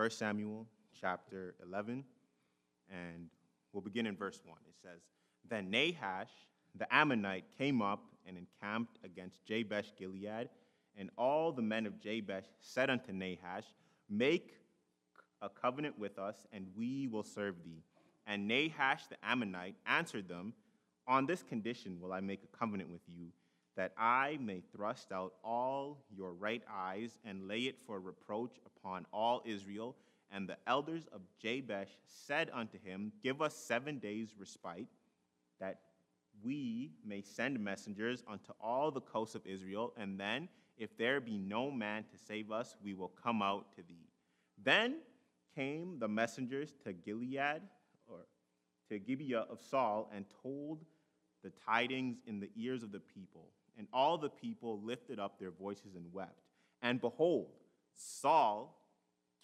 1 Samuel chapter 11, and we'll begin in verse 1. It says, Then Nahash the Ammonite came up and encamped against Jabesh-Gilead, and all the men of Jabesh said unto Nahash, Make a covenant with us, and we will serve thee. And Nahash the Ammonite answered them, On this condition will I make a covenant with you, that I may thrust out all your right eyes and lay it for reproach upon all Israel. And the elders of Jabesh said unto him, Give us 7 days' respite, that we may send messengers unto all the coasts of Israel, and then, if there be no man to save us, we will come out to thee. Then came the messengers to Gilead, or to Gibeah of Saul, and told the tidings in the ears of the people. And all the people lifted up their voices and wept. And behold, Saul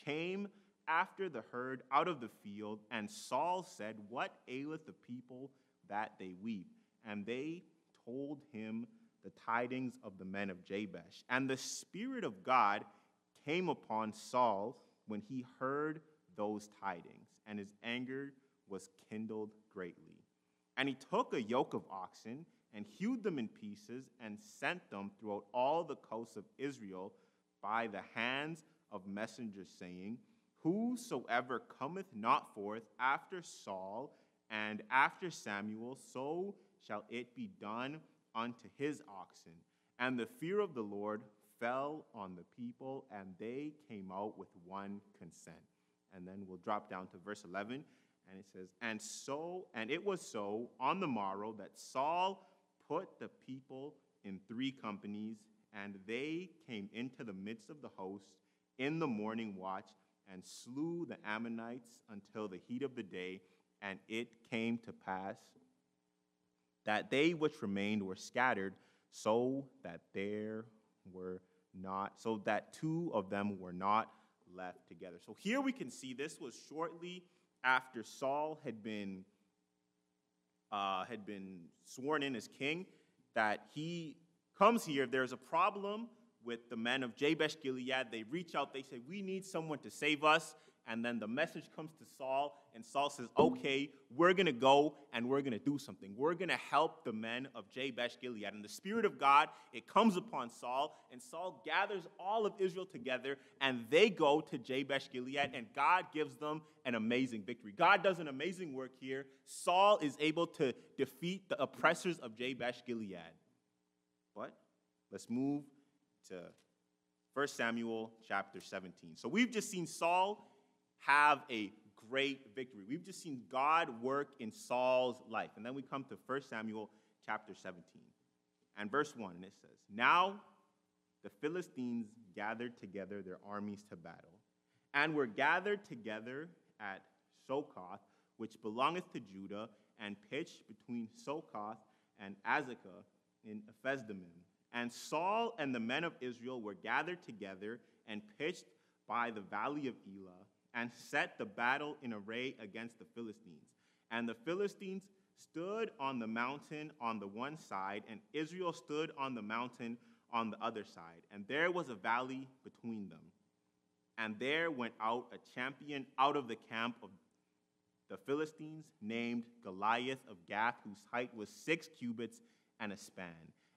came after the herd out of the field, and Saul said, What aileth the people that they weep? And they told him the tidings of the men of Jabesh. And the Spirit of God came upon Saul when he heard those tidings, and his anger was kindled greatly. And he took a yoke of oxen and hewed them in pieces and sent them throughout all the coasts of Israel by the hands of messengers, saying, Whosoever cometh not forth after Saul and after Samuel, so shall it be done unto his oxen. And the fear of the Lord fell on the people, and they came out with one consent. And then we'll drop down to verse 11. And it says, And it was so on the morrow that Saul put the people in 3 companies, and they came into the midst of the host in the morning watch and slew the Ammonites until the heat of the day. And it came to pass that they which remained were scattered, so that 2 of them were not left together. So here we can see this was shortly after Saul had been sworn in as king, that he comes here. There's a problem with the men of Jabesh-Gilead. They reach out. They say, we need someone to save us. And then the message comes to Saul, and Saul says, okay, we're going to go, and we're going to do something. We're going to help the men of Jabesh-Gilead. And the Spirit of God, it comes upon Saul, and Saul gathers all of Israel together, and they go to Jabesh-Gilead, and God gives them an amazing victory. God does an amazing work here. Saul is able to defeat the oppressors of Jabesh-Gilead. But let's move to 1 Samuel chapter 17. So we've just seen Saul have a great victory. We've just seen God work in Saul's life. And then we come to 1 Samuel chapter 17 and verse 1, and it says, Now the Philistines gathered together their armies to battle, and were gathered together at Sokoth, which belongeth to Judah, and pitched between Sokoth and Azekah in Ephesdamon. And Saul and the men of Israel were gathered together and pitched by the valley of Elah, and set the battle in array against the Philistines. And the Philistines stood on the mountain on the one side, and Israel stood on the mountain on the other side. And there was a valley between them. And there went out a champion out of the camp of the Philistines, named Goliath of Gath, whose height was 6 cubits and a span.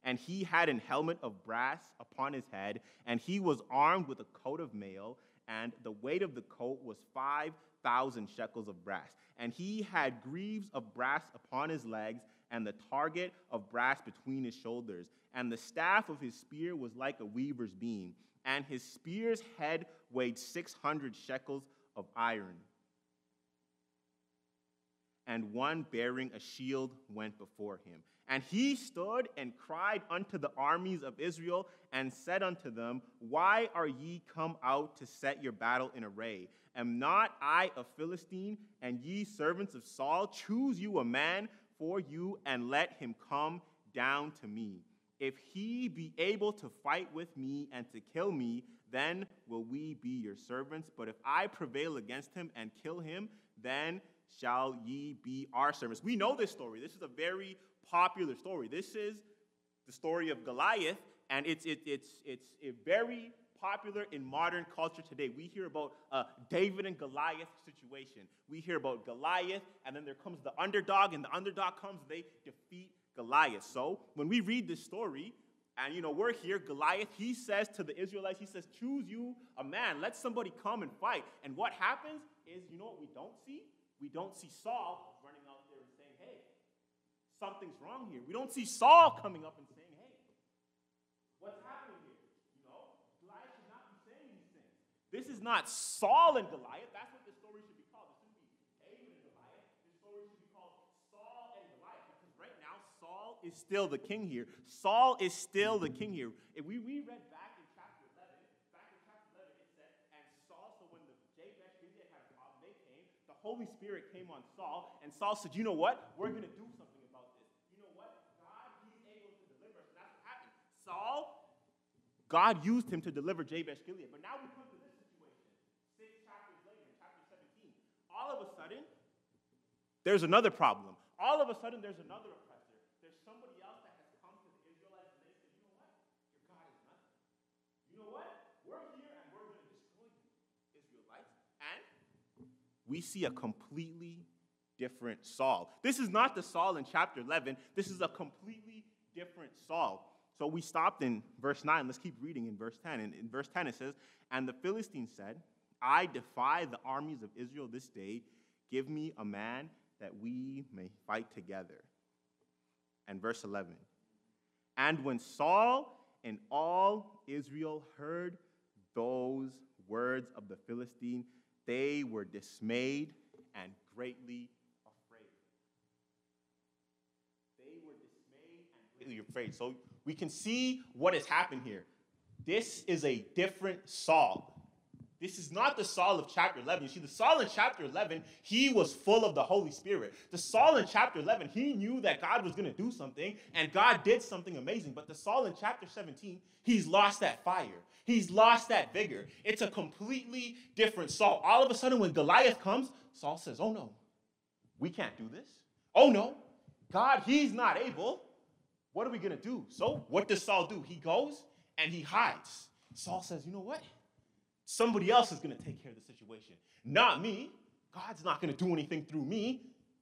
And he had an helmet of brass upon his head, and he was armed with a coat of mail, and the weight of the coat was 5,000 shekels of brass. And he had greaves of brass upon his legs, and the target of brass between his shoulders. And the staff of his spear was like a weaver's beam, and his spear's head weighed 600 shekels of iron. And one bearing a shield went before him. And he stood and cried unto the armies of Israel, and said unto them, Why are ye come out to set your battle in array? Am not I a Philistine? And ye servants of Saul, choose you a man for you, and let him come down to me. If he be able to fight with me and to kill me, then will we be your servants. But if I prevail against him and kill him, then shall ye be our servants. We know this story. This is a very popular story. This is the story of Goliath, and it's a very popular in modern culture today. We hear about David and Goliath situation. We hear about Goliath, and then there comes the underdog, and the underdog comes, they defeat Goliath. So when we read this story, and you know, we're here, Goliath, he says to the Israelites, he says, choose you a man, let somebody come and fight. And what happens is, you know what we don't see? We don't see Saul running out there and saying, hey, something's wrong here. We don't see Saul coming up and saying, what's happening here? You know, Goliath should not be saying these things. This is not Saul and Goliath. That's what this story should be called. It shouldn't be David and Goliath. This story should be called Saul and Goliath, because right now Saul is still the king here. Saul is still the king here. If we read back in chapter 11, it said, and Saul, so when the Jabesh-Gilead had a problem, they came, the Holy Spirit came on Saul, and Saul said, you know what? We're going to do something. Saul, God used him to deliver Jabesh-Gilead. But now we come to this situation. 6 chapters later, in chapter 17. All of a sudden, there's another problem. All of a sudden, there's another oppressor. There's somebody else that has come to the Israelites and they said, you know what? Your God is nothing. You know what? We're here and we're going to destroy you, Israelites. And we see a completely different Saul. This is not the Saul in chapter 11. This is a completely different Saul. So we stopped in verse 9. Let's keep reading in verse 10. And in verse 10 it says, and the Philistines said, I defy the armies of Israel this day. Give me a man that we may fight together. And verse 11. And when Saul and all Israel heard those words of the Philistine, they were dismayed and greatly afraid. They were dismayed and greatly afraid. So we can see what has happened here. This is a different Saul. This is not the Saul of chapter 11. You see, the Saul in chapter 11, he was full of the Holy Spirit. The Saul in chapter 11, he knew that God was going to do something, and God did something amazing. But the Saul in chapter 17, he's lost that fire. He's lost that vigor. It's a completely different Saul. All of a sudden, when Goliath comes, Saul says, oh, no, we can't do this. Oh, no, God, he's not able. What are we going to do? So what does Saul do? He goes and he hides. Saul says, you know what? Somebody else is going to take care of the situation. Not me. God's not going to do anything through me.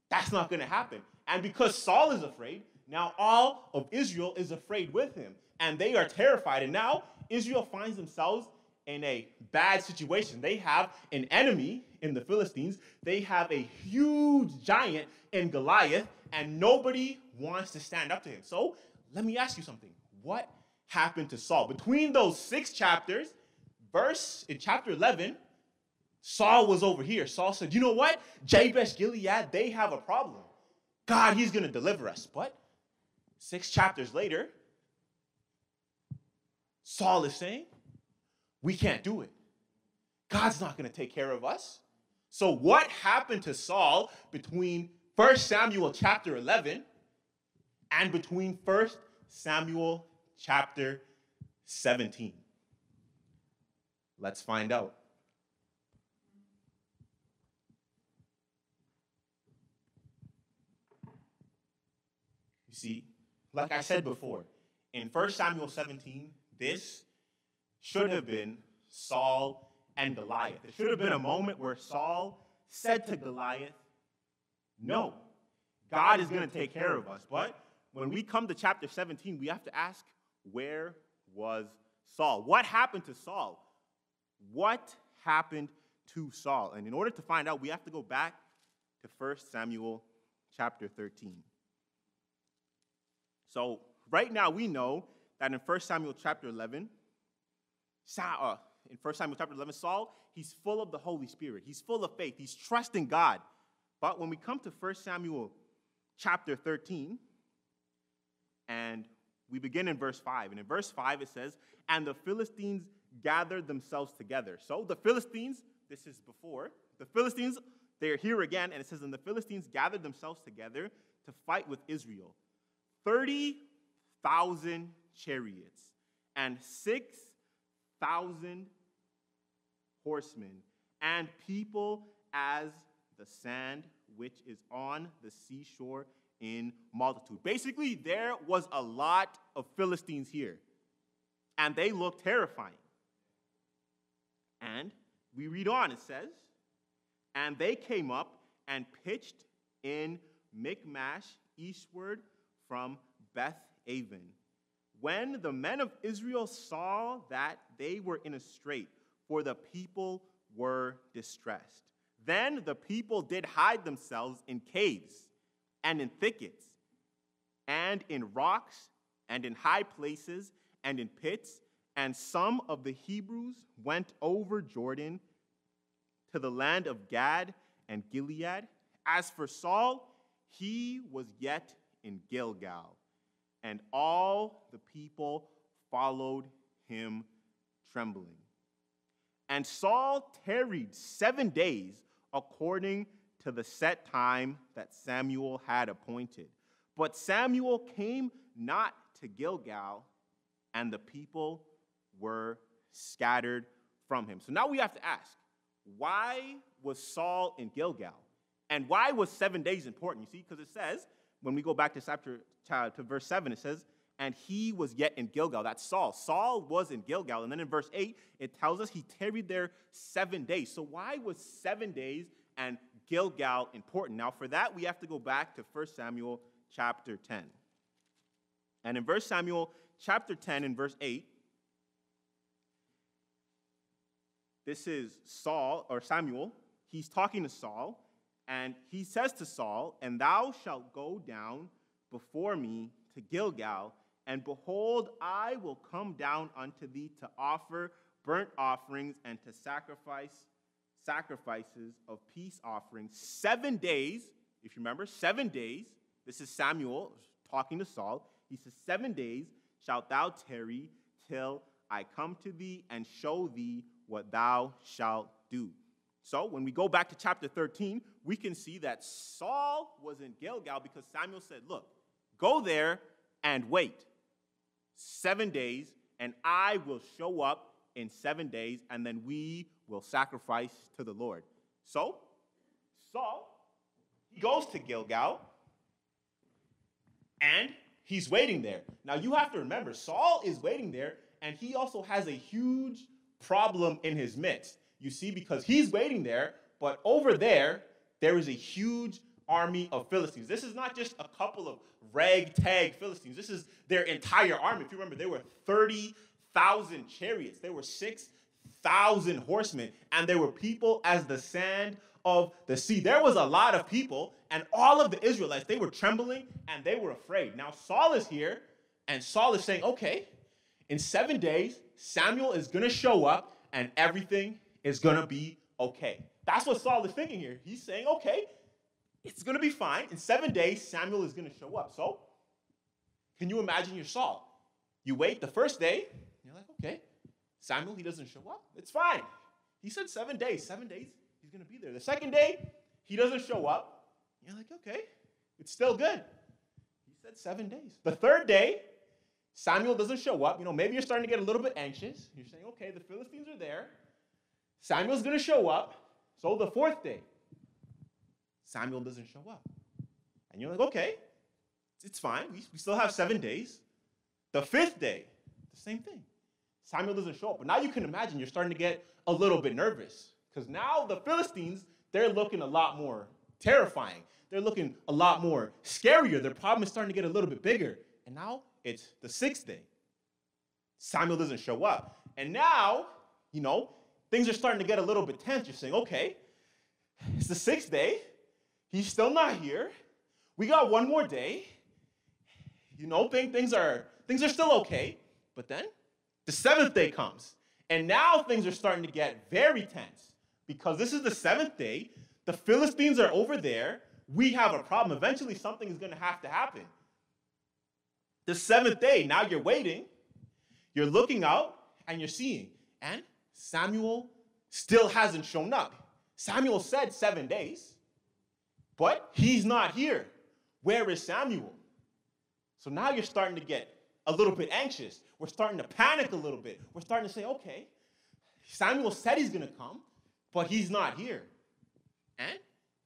That's not going to happen. And because Saul is afraid, now all of Israel is afraid with him. And they are terrified. And now Israel finds themselves in a bad situation. They have an enemy in the Philistines. They have a huge giant in Goliath. And nobody wants to stand up to him. So let me ask you something. What happened to Saul? Between those 6 chapters, in chapter 11, Saul was over here. Saul said, you know what? Jabesh-Gilead, they have a problem. God, he's going to deliver us. But 6 chapters later, Saul is saying, we can't do it. God's not going to take care of us. So what happened to Saul between 1 Samuel chapter 11, and between 1 Samuel chapter 17. Let's find out. You see, like I said before, in 1 Samuel 17, this should have been Saul and Goliath. There should have been a moment where Saul said to Goliath, no, God is going to take care of us. But when we come to chapter 17, we have to ask, where was Saul? What happened to Saul? What happened to Saul? And in order to find out, we have to go back to 1 Samuel chapter 13. So right now we know that in 1 Samuel chapter 11, Saul, he's full of the Holy Spirit. He's full of faith. He's trusting God. But when we come to 1 Samuel chapter 13, and we begin in verse 5. And in verse 5 it says, and the Philistines gathered themselves together. So the Philistines, this is before, the Philistines, they're here again. And it says, and the Philistines gathered themselves together to fight with Israel. 30,000 chariots and 6,000 horsemen and people as the sand which is on the seashore in multitude. Basically, there was a lot of Philistines here, and they looked terrifying. And we read on, it says, and they came up and pitched in Michmash eastward from Beth Avon. When the men of Israel saw that they were in a strait, for the people were distressed. Then the people did hide themselves in caves and in thickets and in rocks and in high places and in pits. And some of the Hebrews went over Jordan to the land of Gad and Gilead. As for Saul, he was yet in Gilgal, and all the people followed him trembling. And Saul tarried 7 days according to the set time that Samuel had appointed. But Samuel came not to Gilgal, and the people were scattered from him. So now we have to ask, why was Saul in Gilgal? And why was 7 days important? You see, because it says, when we go back to chapter to verse 7, it says, and he was yet in Gilgal. That's Saul. Saul was in Gilgal. And then in verse 8, it tells us he tarried there 7 days. So why was 7 days and Gilgal important? Now, for that, we have to go back to 1 Samuel chapter 10. And in 1 Samuel chapter 10 and verse 8, this is Saul, or Samuel. He's talking to Saul, and he says to Saul, and thou shalt go down before me to Gilgal, and behold, I will come down unto thee to offer burnt offerings and to sacrifices of peace offerings. 7 days, if you remember, 7 days, this is Samuel talking to Saul. He says, 7 days shalt thou tarry till I come to thee and show thee what thou shalt do. So when we go back to chapter 13, we can see that Saul was in Gilgal because Samuel said, look, go there and wait 7 days, and I will show up in 7 days, and then we will sacrifice to the Lord. So Saul, he goes to Gilgal, and he's waiting there. Now, you have to remember, Saul is waiting there, and he also has a huge problem in his midst. You see, because he's waiting there, but over there, there is a huge army of Philistines. This is not just a couple of ragtag Philistines. This is their entire army. If you remember, there were 30,000 chariots. There were 6,000 horsemen, and there were people as the sand of the sea. There was a lot of people, and all of the Israelites, they were trembling, and they were afraid. Now, Saul is here, and Saul is saying, okay, in 7 days, Samuel is going to show up, and everything is going to be okay. That's what Saul is thinking here. He's saying, okay, it's going to be fine. In 7 days, Samuel is going to show up. So can you imagine your Saul? You wait the first day, and you're like, okay, Samuel, he doesn't show up. It's fine. He said 7 days. 7 days, he's going to be there. The second day, he doesn't show up. You're like, okay, it's still good. He said 7 days. The third day, Samuel doesn't show up. You know, maybe you're starting to get a little bit anxious. You're saying, okay, the Philistines are there. Samuel's going to show up. So the fourth day, Samuel doesn't show up. And you're like, okay, it's fine. We still have 7 days. The fifth day, the same thing. Samuel doesn't show up. But now you can imagine you're starting to get a little bit nervous, because now the Philistines, they're looking a lot more terrifying. They're looking a lot more scarier. Their problem is starting to get a little bit bigger. And now it's the sixth day. Samuel doesn't show up. And now, you know, things are starting to get a little bit tense. You're saying, okay, it's the sixth day. He's still not here. We got one more day. You know, things are still okay. But then the seventh day comes. And now things are starting to get very tense, because this is the seventh day. The Philistines are over there. We have a problem. Eventually something is going to have to happen. The seventh day, now you're waiting. You're looking out and you're seeing. And Samuel still hasn't shown up. Samuel said 7 days, but he's not here. Where is Samuel? So now you're starting to get a little bit anxious. We're starting to panic a little bit. We're starting to say, okay, Samuel said he's going to come, but he's not here. And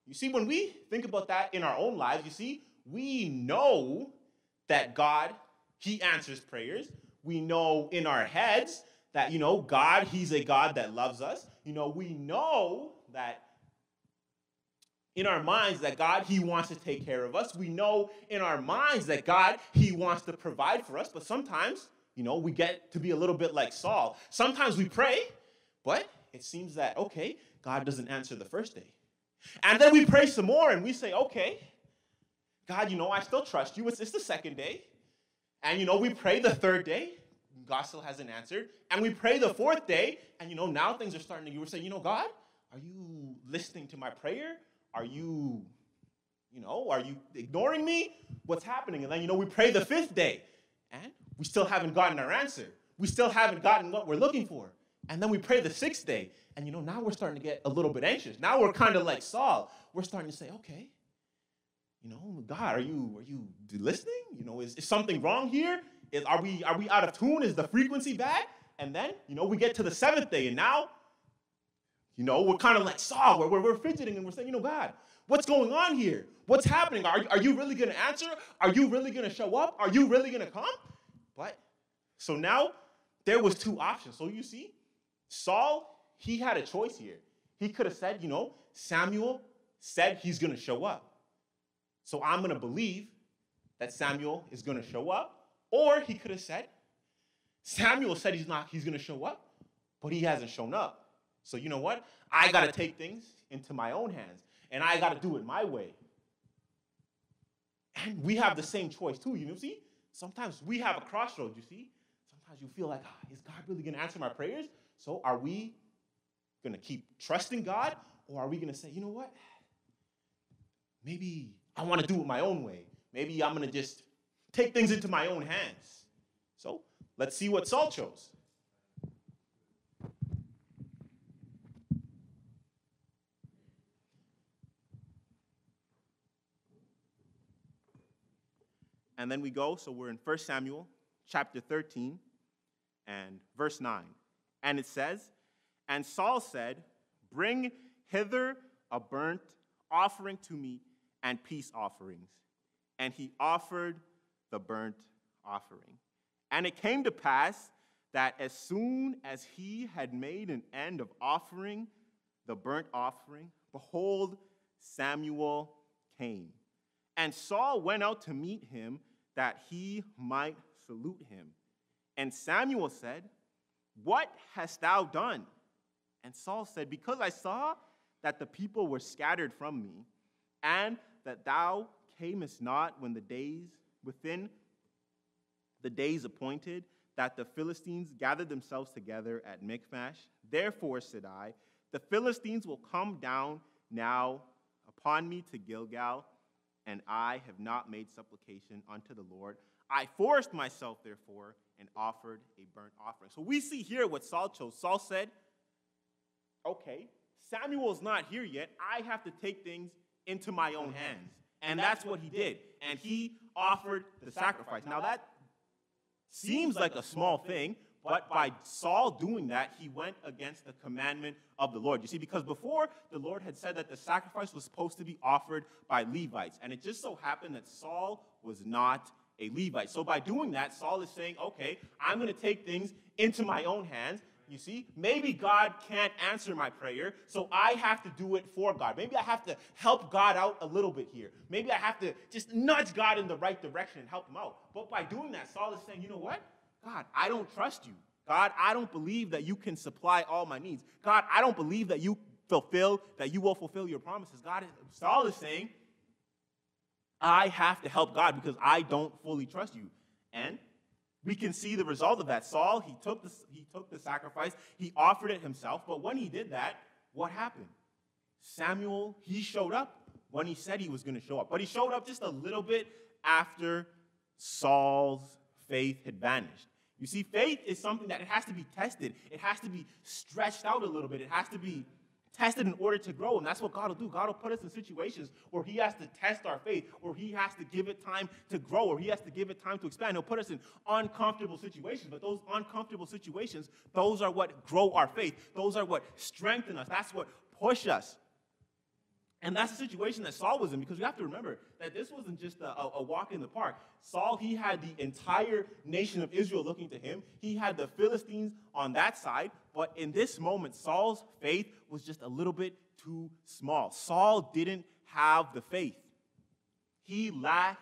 you see, when we think about that in our own lives, you see, we know that God, he answers prayers. We know in our heads that, you know, God, he's a God that loves us. You know, we know that in our minds that God, he wants to take care of us. We know in our minds that God, he wants to provide for us. But sometimes, you know, we get to be a little bit like Saul. Sometimes we pray, but it seems that, okay, God doesn't answer the first day. And then we pray some more and we say, okay, God, you know, I still trust you. It's the second day. And, you know, we pray the third day. God still hasn't answered. And we pray the fourth day. And, you know, now things are starting to, you were saying, you know, God, are you listening to my prayer? Are you, are you ignoring me? What's happening? And then, you know, we pray the fifth day. And we still haven't gotten our answer. We still haven't gotten what we're looking for. And then we pray the sixth day. And, you know, now we're starting to get a little bit anxious. Now we're kind of like Saul. We're starting to say, okay, you know, God, are you listening? You know, is something wrong here? Are we out of tune? Is the frequency bad? And then, you know, we get to the seventh day. And now, you know, we're kind of like Saul. We're fidgeting and we're saying, you know, God, what's going on here? What's happening? Are you really going to answer? Are you really going to show up? Are you really going to come? But so now there was two options. So you see, Saul, he had a choice here. He could have said, you know, Samuel said he's going to show up. So I'm going to believe that Samuel is going to show up. Or he could have said, Samuel said he's going to show up, but he hasn't shown up. So you know what? I got to take things into my own hands, and I got to do it my way. And we have the same choice too, you know, see? Sometimes we have a crossroads, you see? Sometimes you feel like, oh, is God really going to answer my prayers? So are we going to keep trusting God, or are we going to say, you know what? Maybe I want to do it my own way. Maybe I'm going to just take things into my own hands. So let's see what Saul chose. And then we go, so we're in 1 Samuel chapter 13 and verse 9. And it says, and Saul said, bring hither a burnt offering to me and peace offerings. And he offered the burnt offering. And it came to pass that as soon as he had made an end of offering the burnt offering, behold, Samuel came. And Saul went out to meet him that he might salute him. And Samuel said, what hast thou done? And Saul said, because I saw that the people were scattered from me, and that thou camest not when the days within the days appointed, that the Philistines gathered themselves together at Michmash. Therefore, said I, the Philistines will come down now upon me to Gilgal, and I have not made supplication unto the Lord. I forced myself, therefore, and offered a burnt offering. So we see here what Saul chose. Saul said, okay, Samuel's not here yet. I have to take things into my own hands. And that's what he did. And he offered the sacrifice. Now that seems like a small thing, but by Saul doing that, he went against the commandment of the Lord. You see, because before, the Lord had said that the sacrifice was supposed to be offered by Levites. And it just so happened that Saul was not a Levite. So by doing that, Saul is saying, okay, I'm going to take things into my own hands. You see, maybe God can't answer my prayer, so I have to do it for God. Maybe I have to help God out a little bit here. Maybe I have to just nudge God in the right direction and help him out. But by doing that, Saul is saying, you know what? God, I don't trust you. God, I don't believe that you can supply all my needs. God, I don't believe that you will fulfill your promises. God, Saul is saying, I have to help God because I don't fully trust you. And we can see the result of that. Saul, he took the sacrifice. He offered it himself. But when he did that, what happened? Samuel, he showed up when he said he was going to show up. But he showed up just a little bit after Saul's faith had vanished. You see, faith is something that it has to be tested. It has to be stretched out a little bit. It has to be tested in order to grow, and that's what God will do. God will put us in situations where he has to test our faith, where he has to give it time to grow, or he has to give it time to expand. He'll put us in uncomfortable situations, but those uncomfortable situations, those are what grow our faith. Those are what strengthen us. That's what push us. And that's the situation that Saul was in, because you have to remember that this wasn't just a walk in the park. Saul, he had the entire nation of Israel looking to him. He had the Philistines on that side. But in this moment, Saul's faith was just a little bit too small. Saul didn't have the faith. He lacked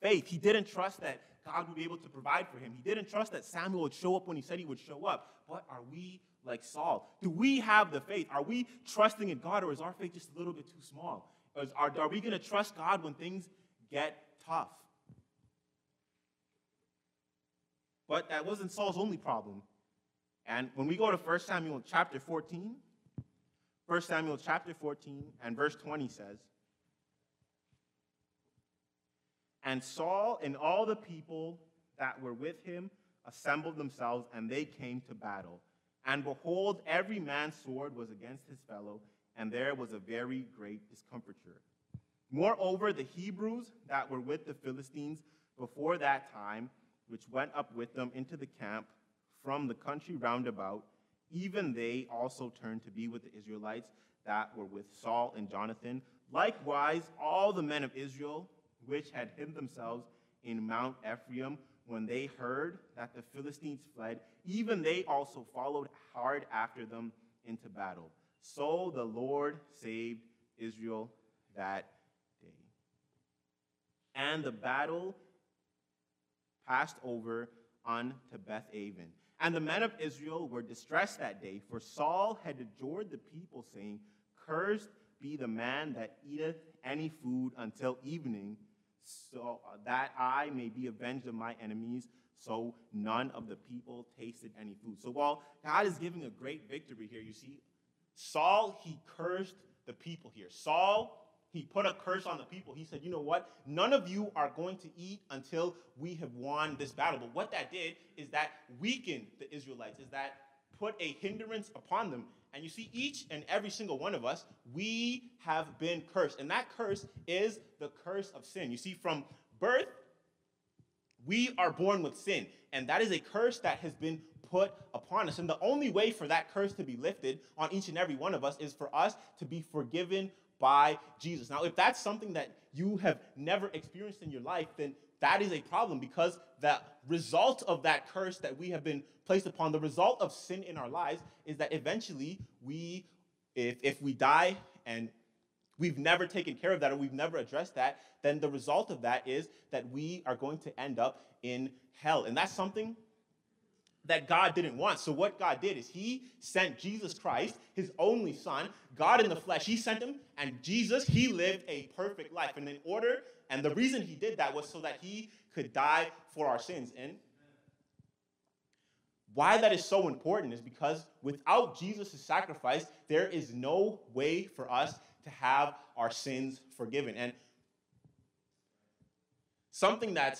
faith. He didn't trust that God would be able to provide for him. He didn't trust that Samuel would show up when he said he would show up. But are we like Saul? Do we have the faith? Are we trusting in God, or is our faith just a little bit too small? Are we going to trust God when things get tough? But that wasn't Saul's only problem. And when we go to 1 Samuel chapter 14, 1 Samuel chapter 14 and verse 20 says, "And Saul and all the people that were with him assembled themselves, and they came to battle. And behold, every man's sword was against his fellow, and there was a very great discomfiture. Moreover, the Hebrews that were with the Philistines before that time, which went up with them into the camp from the country round about, even they also turned to be with the Israelites that were with Saul and Jonathan. Likewise, all the men of Israel, which had hid themselves in Mount Ephraim, when they heard that the Philistines fled, even they also followed hard after them into battle. So the Lord saved Israel that day. And the battle passed over unto Beth Avon. And the men of Israel were distressed that day, for Saul had adjured the people, saying, Cursed be the man that eateth any food until evening, so that I may be avenged of my enemies." So none of the people tasted any food. So while God is giving a great victory here, you see, Saul, he cursed the people here. Saul, he put a curse on the people. He said, you know what? None of you are going to eat until we have won this battle. But what that did is that weakened the Israelites, is that put a hindrance upon them. And you see, each and every single one of us, we have been cursed. And that curse is the curse of sin. You see, from birth, we are born with sin. And that is a curse that has been put upon us. And the only way for that curse to be lifted on each and every one of us is for us to be forgiven by Jesus. Now, if that's something that you have never experienced in your life, then that is a problem, because the result of that curse that we have been placed upon, the result of sin in our lives, is that eventually we, if we die and we've never taken care of that, or we've never addressed that, then the result of that is that we are going to end up in hell. And that's something that God didn't want. So what God did is he sent Jesus Christ, his only son, God in the flesh. He sent him, and Jesus, he lived a perfect life. And in order, and the reason he did that was so that he could die for our sins. And why that is so important is because without Jesus' sacrifice, there is no way for us to have our sins forgiven. And something that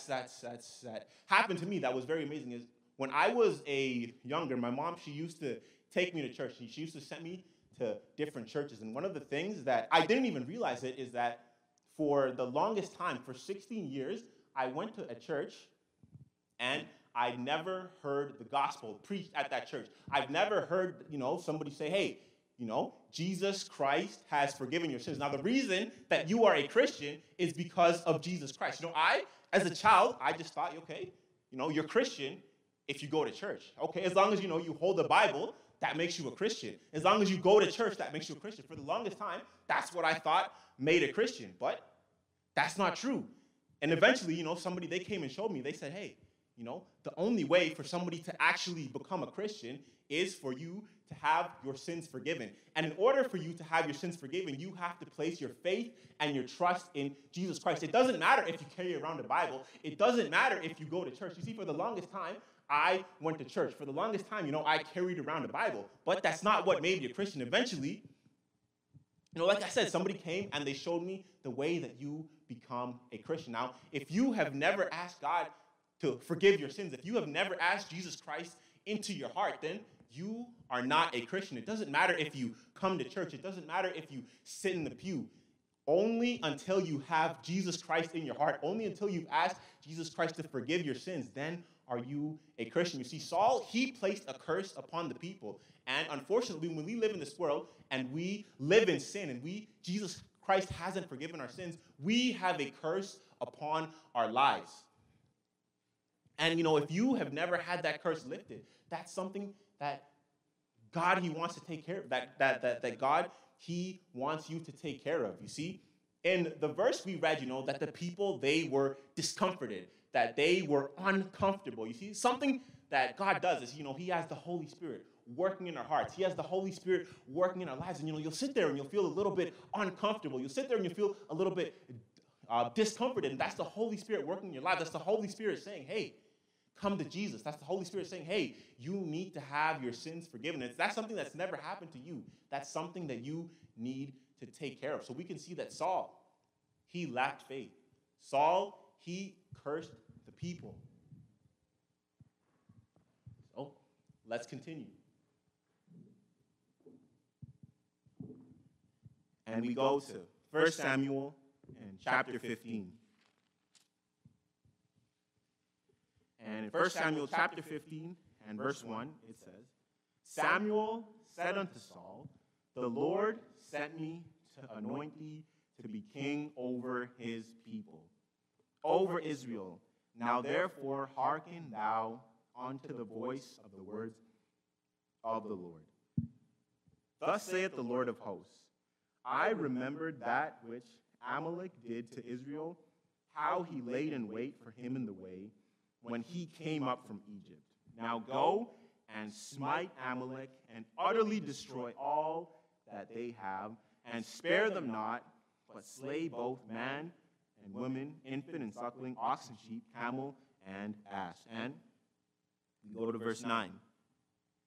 happened to me that was very amazing is, when I was younger, my mom, she used to take me to church. She used to send me to different churches. And one of the things that I didn't even realize it is that for the longest time, for 16 years, I went to a church and I never heard the gospel preached at that church. I've never heard, somebody say, hey, Jesus Christ has forgiven your sins. Now, the reason that you are a Christian is because of Jesus Christ. I, as a child, I just thought, okay, you're Christian if you go to church. Okay, as long as, you hold the Bible, that makes you a Christian. As long as you go to church, that makes you a Christian. For the longest time, that's what I thought made a Christian. But that's not true. And eventually, somebody, they came and showed me. They said, hey, the only way for somebody to actually become a Christian is for you to have your sins forgiven. And in order for you to have your sins forgiven, you have to place your faith and your trust in Jesus Christ. It doesn't matter if you carry around a Bible. It doesn't matter if you go to church. You see, for the longest time, I went to church. For the longest time, I carried around a Bible. But that's not what made me a Christian. Eventually, like I said, somebody came and they showed me the way that you become a Christian. Now, if you have never asked God to forgive your sins, if you have never asked Jesus Christ into your heart, then you are not a Christian. It doesn't matter if you come to church. It doesn't matter if you sit in the pew. Only until you have Jesus Christ in your heart, only until you've asked Jesus Christ to forgive your sins, then are you a Christian? You see, Saul, he placed a curse upon the people. And unfortunately, when we live in this world and we live in sin and Jesus Christ hasn't forgiven our sins, we have a curse upon our lives. And, you know, if you have never had that curse lifted, that's something that God, he wants to take care of. That God, he wants you to take care of, you see? In the verse we read, you know, that the people, they were discomforted, that they were uncomfortable. You see, something that God does is, you know, he has the Holy Spirit working in our hearts. He has the Holy Spirit working in our lives. And, you know, you'll sit there and you'll feel a little bit uncomfortable. You'll sit there and you'll feel a little bit discomforted. And that's the Holy Spirit working in your life. That's the Holy Spirit saying, hey, come to Jesus. That's the Holy Spirit saying, hey, you need to have your sins forgiven. And that's something that's never happened to you. That's something that you need to take care of. So we can see that Saul, he lacked faith. Saul, he cursed the people. So let's continue. And we go to 1 Samuel and chapter 15. And in 1 Samuel chapter 15 and verse 1, it says, Samuel said unto Saul, the Lord sent me to anoint thee to be king over his people, over Israel. Now therefore hearken thou unto the voice of the words of the Lord. Thus saith the Lord of hosts, I remembered that which Amalek did to Israel, how he laid in wait for him in the way, when he came up from Egypt. Now go and smite Amalek and utterly destroy all that they have, and spare them not, but slay both man and woman, infant and suckling, ox and sheep, camel and ass. And we go to verse 9.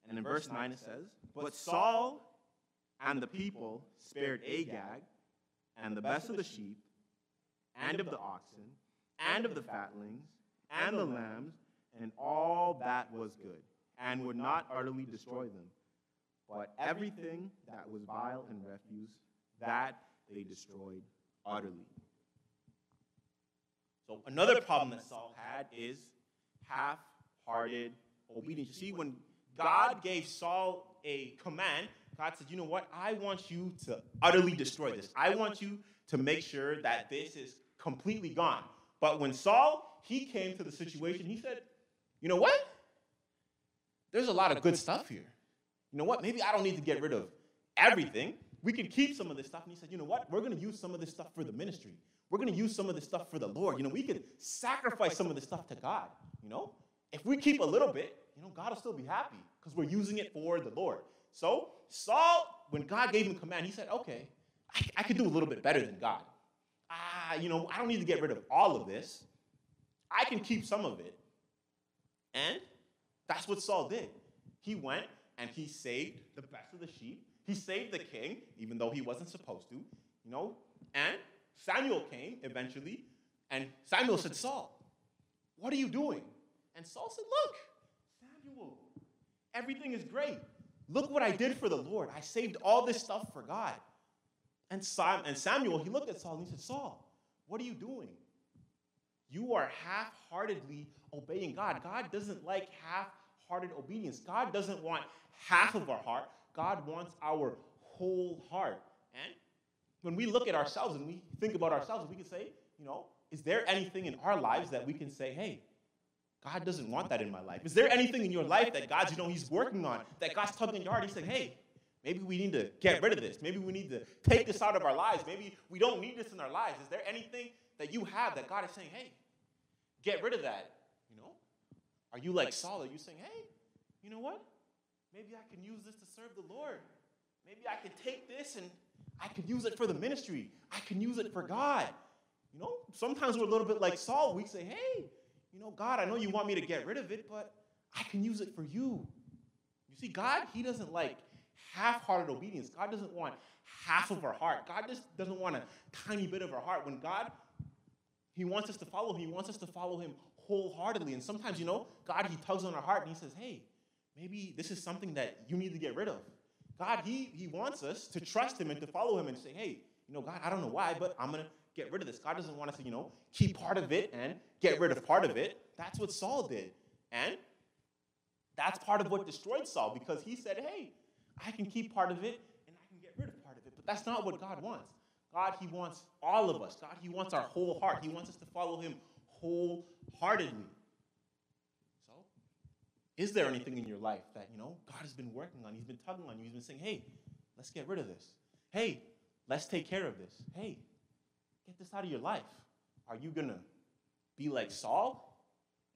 And in verse 9 it says, But Saul and the people spared Agag and the best of the sheep and of the oxen and of the fatlings and the lambs, and all that was good, and would not utterly destroy them. But everything that was vile and refuse, that they destroyed utterly. So another problem that Saul had is half-hearted obedience. You see, when God gave Saul a command, God said, you know what? I want you to utterly destroy this. I want you to make sure that this is completely gone. But when Saul, he came to the situation, he said, you know what? There's a lot of good stuff here. You know what? Maybe I don't need to get rid of everything. We can keep some of this stuff. And he said, you know what? We're going to use some of this stuff for the ministry. We're going to use some of this stuff for the Lord. You know, we can sacrifice some of this stuff to God. You know, if we keep a little bit, you know, God will still be happy because we're using it for the Lord. So Saul, when God gave him command, he said, okay, I could do a little bit better than God. You know, I don't need to get rid of all of this. I can keep some of it. And that's what Saul did. He went and he saved the best of the sheep. He saved the king, even though he wasn't supposed to, you know. And Samuel came eventually, and Samuel said, Saul, what are you doing? And Saul said, look, Samuel, everything is great. Look what I did for the Lord. I saved all this stuff for God. And Samuel, he looked at Saul and he said, Saul, what are you doing? You are half-heartedly obeying God. God doesn't like half-hearted obedience. God doesn't want half of our heart. God wants our whole heart. And when we look at ourselves and we think about ourselves, we can say, you know, is there anything in our lives that we can say, hey, God doesn't want that in my life? Is there anything in your life that God's, you know, he's working on, that God's tugging your heart? He's saying, hey, maybe we need to get rid of this. Maybe we need to take this out of our lives. Maybe we don't need this in our lives. Is there anything that you have that God is saying, hey, get rid of that, you know? Are you like Saul? Are you saying, hey, you know what? Maybe I can use this to serve the Lord. Maybe I can take this and I can use it for the ministry. I can use it for God. You know, sometimes we're a little bit like Saul. We say, hey, you know, God, I know you want me to get rid of it, but I can use it for you. You see, God, he doesn't like half-hearted obedience. God doesn't want half of our heart. God just doesn't want a tiny bit of our heart. When God, he wants us to follow him. He wants us to follow him wholeheartedly. And sometimes, you know, God, he tugs on our heart and he says, hey, maybe this is something that you need to get rid of. God, he wants us to trust him and to follow him and say, hey, you know, God, I don't know why, but I'm going to get rid of this. God doesn't want us to, you know, keep part of it and get rid of part of it. That's what Saul did. And that's part of what destroyed Saul, because he said, hey, I can keep part of it and I can get rid of part of it. But that's not what God wants. God, he wants all of us. God, he wants our whole heart. He wants us to follow him wholeheartedly. So, is there anything in your life that, you know, God has been working on? He's been tugging on you. He's been saying, hey, let's get rid of this. Hey, let's take care of this. Hey, get this out of your life. Are you going to be like Saul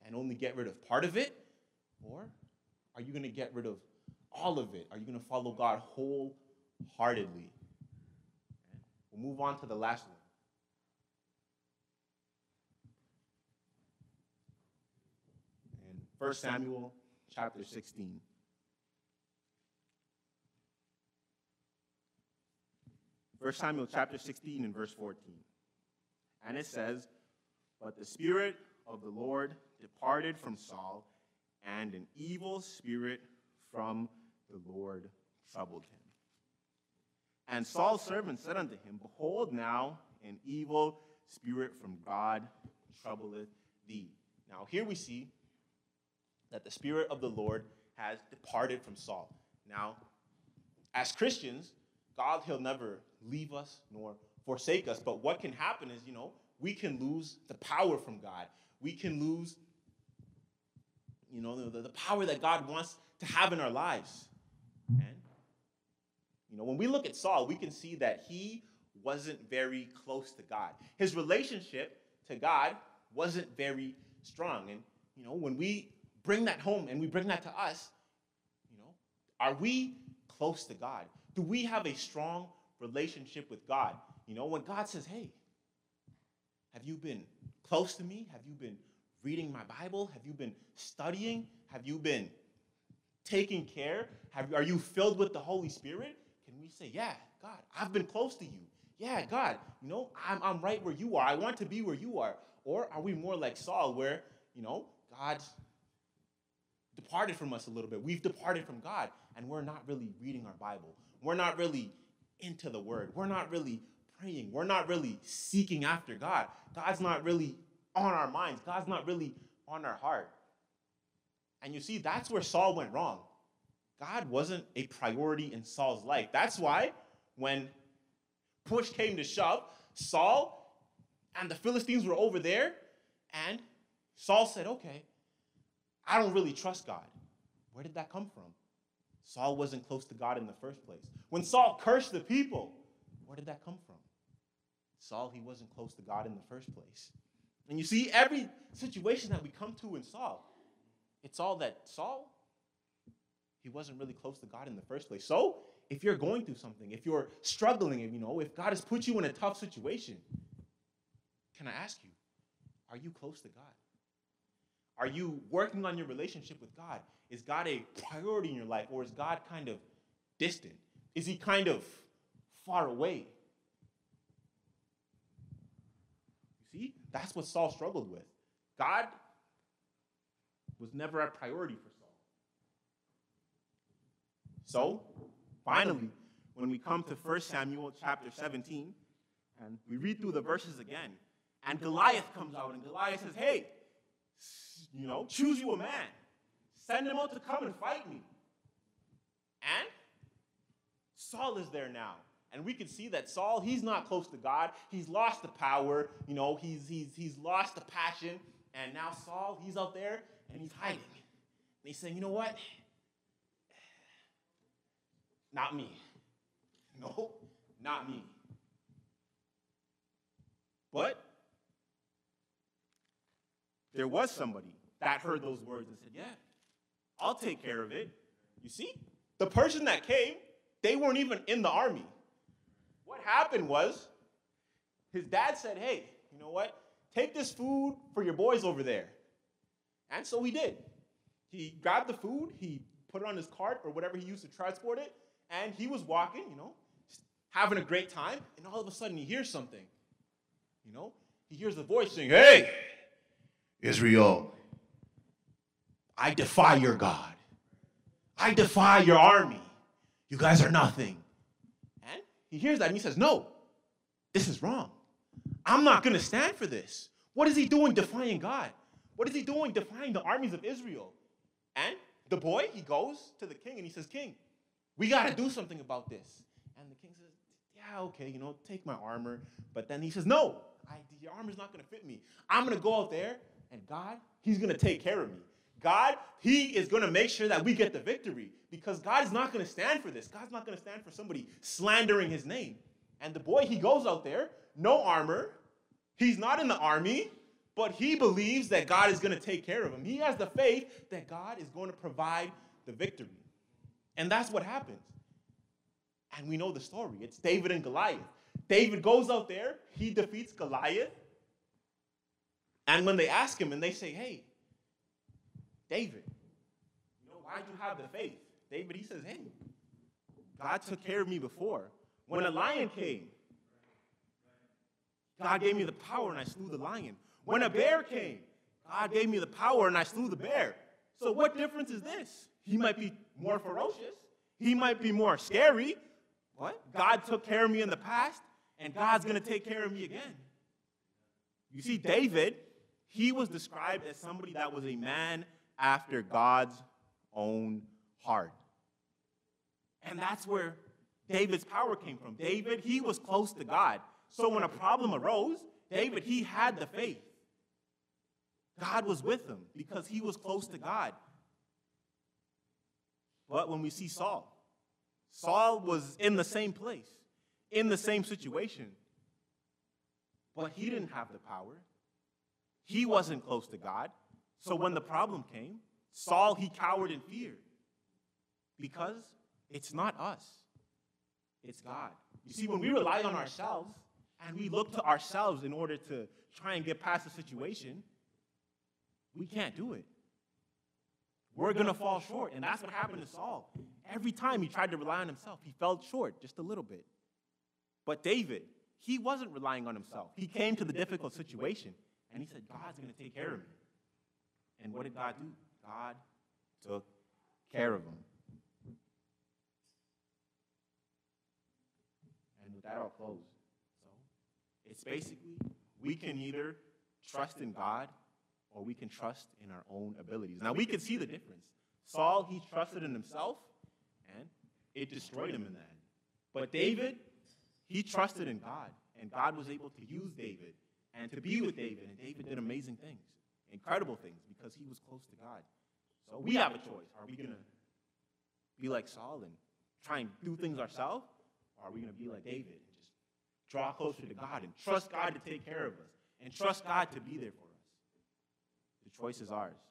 and only get rid of part of it? Or are you going to get rid of all of it? Are you going to follow God wholeheartedly? We'll move on to the last one. And 1 Samuel chapter 16. First Samuel chapter 16 and verse 14. And it says, But the Spirit of the Lord departed from Saul, and an evil spirit from the Lord troubled him. And Saul's servants said unto him, Behold, now an evil spirit from God troubleth thee. Now here we see that the Spirit of the Lord has departed from Saul. Now, as Christians, God, he'll never leave us nor forsake us. But what can happen is, you know, we can lose the power from God. We can lose, you know, the power that God wants to have in our lives. And, you know, when we look at Saul, we can see that he wasn't very close to God. His relationship to God wasn't very strong. And, you know, when we bring that home and we bring that to us, you know, are we close to God? Do we have a strong relationship with God? You know, when God says, hey, have you been close to me? Have you been reading my Bible? Have you been studying? Have you been taking care? Are you filled with the Holy Spirit? Can we say, yeah, God, I've been close to you. Yeah, God, you know, I'm right where you are. I want to be where you are. Or are we more like Saul where, you know, God's departed from us a little bit. We've departed from God, and we're not really reading our Bible. We're not really into the Word. We're not really praying. We're not really seeking after God. God's not really on our minds. God's not really on our heart. And you see, that's where Saul went wrong. God wasn't a priority in Saul's life. That's why when push came to shove, Saul and the Philistines were over there, and Saul said, okay, I don't really trust God. Where did that come from? Saul wasn't close to God in the first place. When Saul cursed the people, where did that come from? Saul, he wasn't close to God in the first place. And you see, every situation that we come to in Saul, it's all that Saul, he wasn't really close to God in the first place. So if you're going through something, if you're struggling, you know, if God has put you in a tough situation, can I ask you, are you close to God? Are you working on your relationship with God? Is God a priority in your life, or is God kind of distant? Is he kind of far away? You see, that's what Saul struggled with. God was never a priority for Saul. So, finally, when we come to 1 Samuel chapter 17, and we read through the verses again, and Goliath comes out, and Goliath says, hey, you know, choose you a man. Send him out to come and fight me. And Saul is there now. And we can see that Saul, he's not close to God. He's lost the power. You know, he's lost the passion. And now Saul, he's out there and he's hiding. And he's saying, you know what? Not me. No, not me. But there was somebody that heard those words and said, yeah, I'll take care of it. You see, the person that came, they weren't even in the army. What happened was his dad said, hey, you know what? Take this food for your boys over there. And so he did. He grabbed the food. He put it on his cart or whatever he used to transport it. And he was walking, you know, having a great time. And all of a sudden he hears something. You know, he hears the voice saying, hey, Israel, I defy your God. I defy your army. You guys are nothing. And he hears that and he says, no, this is wrong. I'm not going to stand for this. What is he doing defying God? What is he doing defying the armies of Israel? And the boy, he goes to the king and he says, King, we got to do something about this. And the king says, yeah, yeah, okay, you know, take my armor. But then he says, no, your armor's not going to fit me. I'm going to go out there, and God, he's going to take care of me. God, he is going to make sure that we get the victory, because God is not going to stand for this. God's not going to stand for somebody slandering his name. And the boy, he goes out there, no armor. He's not in the army, but he believes that God is going to take care of him. He has the faith that God is going to provide the victory. And that's what happens. And we know the story. It's David and Goliath. David goes out there. He defeats Goliath. And when they ask him and they say, hey, David, you know, why'd you have the faith? David, he says, hey, God took care of me before. When a lion came, God gave me the power and I slew the lion. When a bear came, God gave me the power and I slew the bear. So what difference is this? He might be more ferocious. He might be more scary. What? God took care of me in the past, and God's going to take care of me again. You see, David, he was described as somebody that was a man after God's own heart. And that's where David's power came from. David, he was close to God. So when a problem arose, David, he had the faith. God was with him because he was close to God. But when we see Saul, Saul was in the same place, in the same situation. But he didn't have the power. He wasn't close to God. So when the problem came, Saul, he cowered in fear. Because it's not us. It's God. You see, when we rely on ourselves and we look to ourselves in order to try and get past the situation, we can't do it. We're going to fall short, and that's what happened to Saul. Every time he tried to rely on himself, he fell short just a little bit. But David, he wasn't relying on himself. He came to the difficult situation, and he said, God's going to take care of me. And what did God do? God took care of him. And with that, I'll close. So it's basically, we can either trust in God or we can trust in our own abilities. Now, we can see the difference. Saul, he trusted in himself, and it destroyed him in the end. But David, he trusted in God, and God was able to use David and to be with David, and David did amazing things, incredible things, because he was close to God. So we have a choice. Are we going to be like Saul and try and do things ourselves, or are we going to be like David and just draw closer to God and trust God to take care of us and trust God to be there for us? The choice is ours.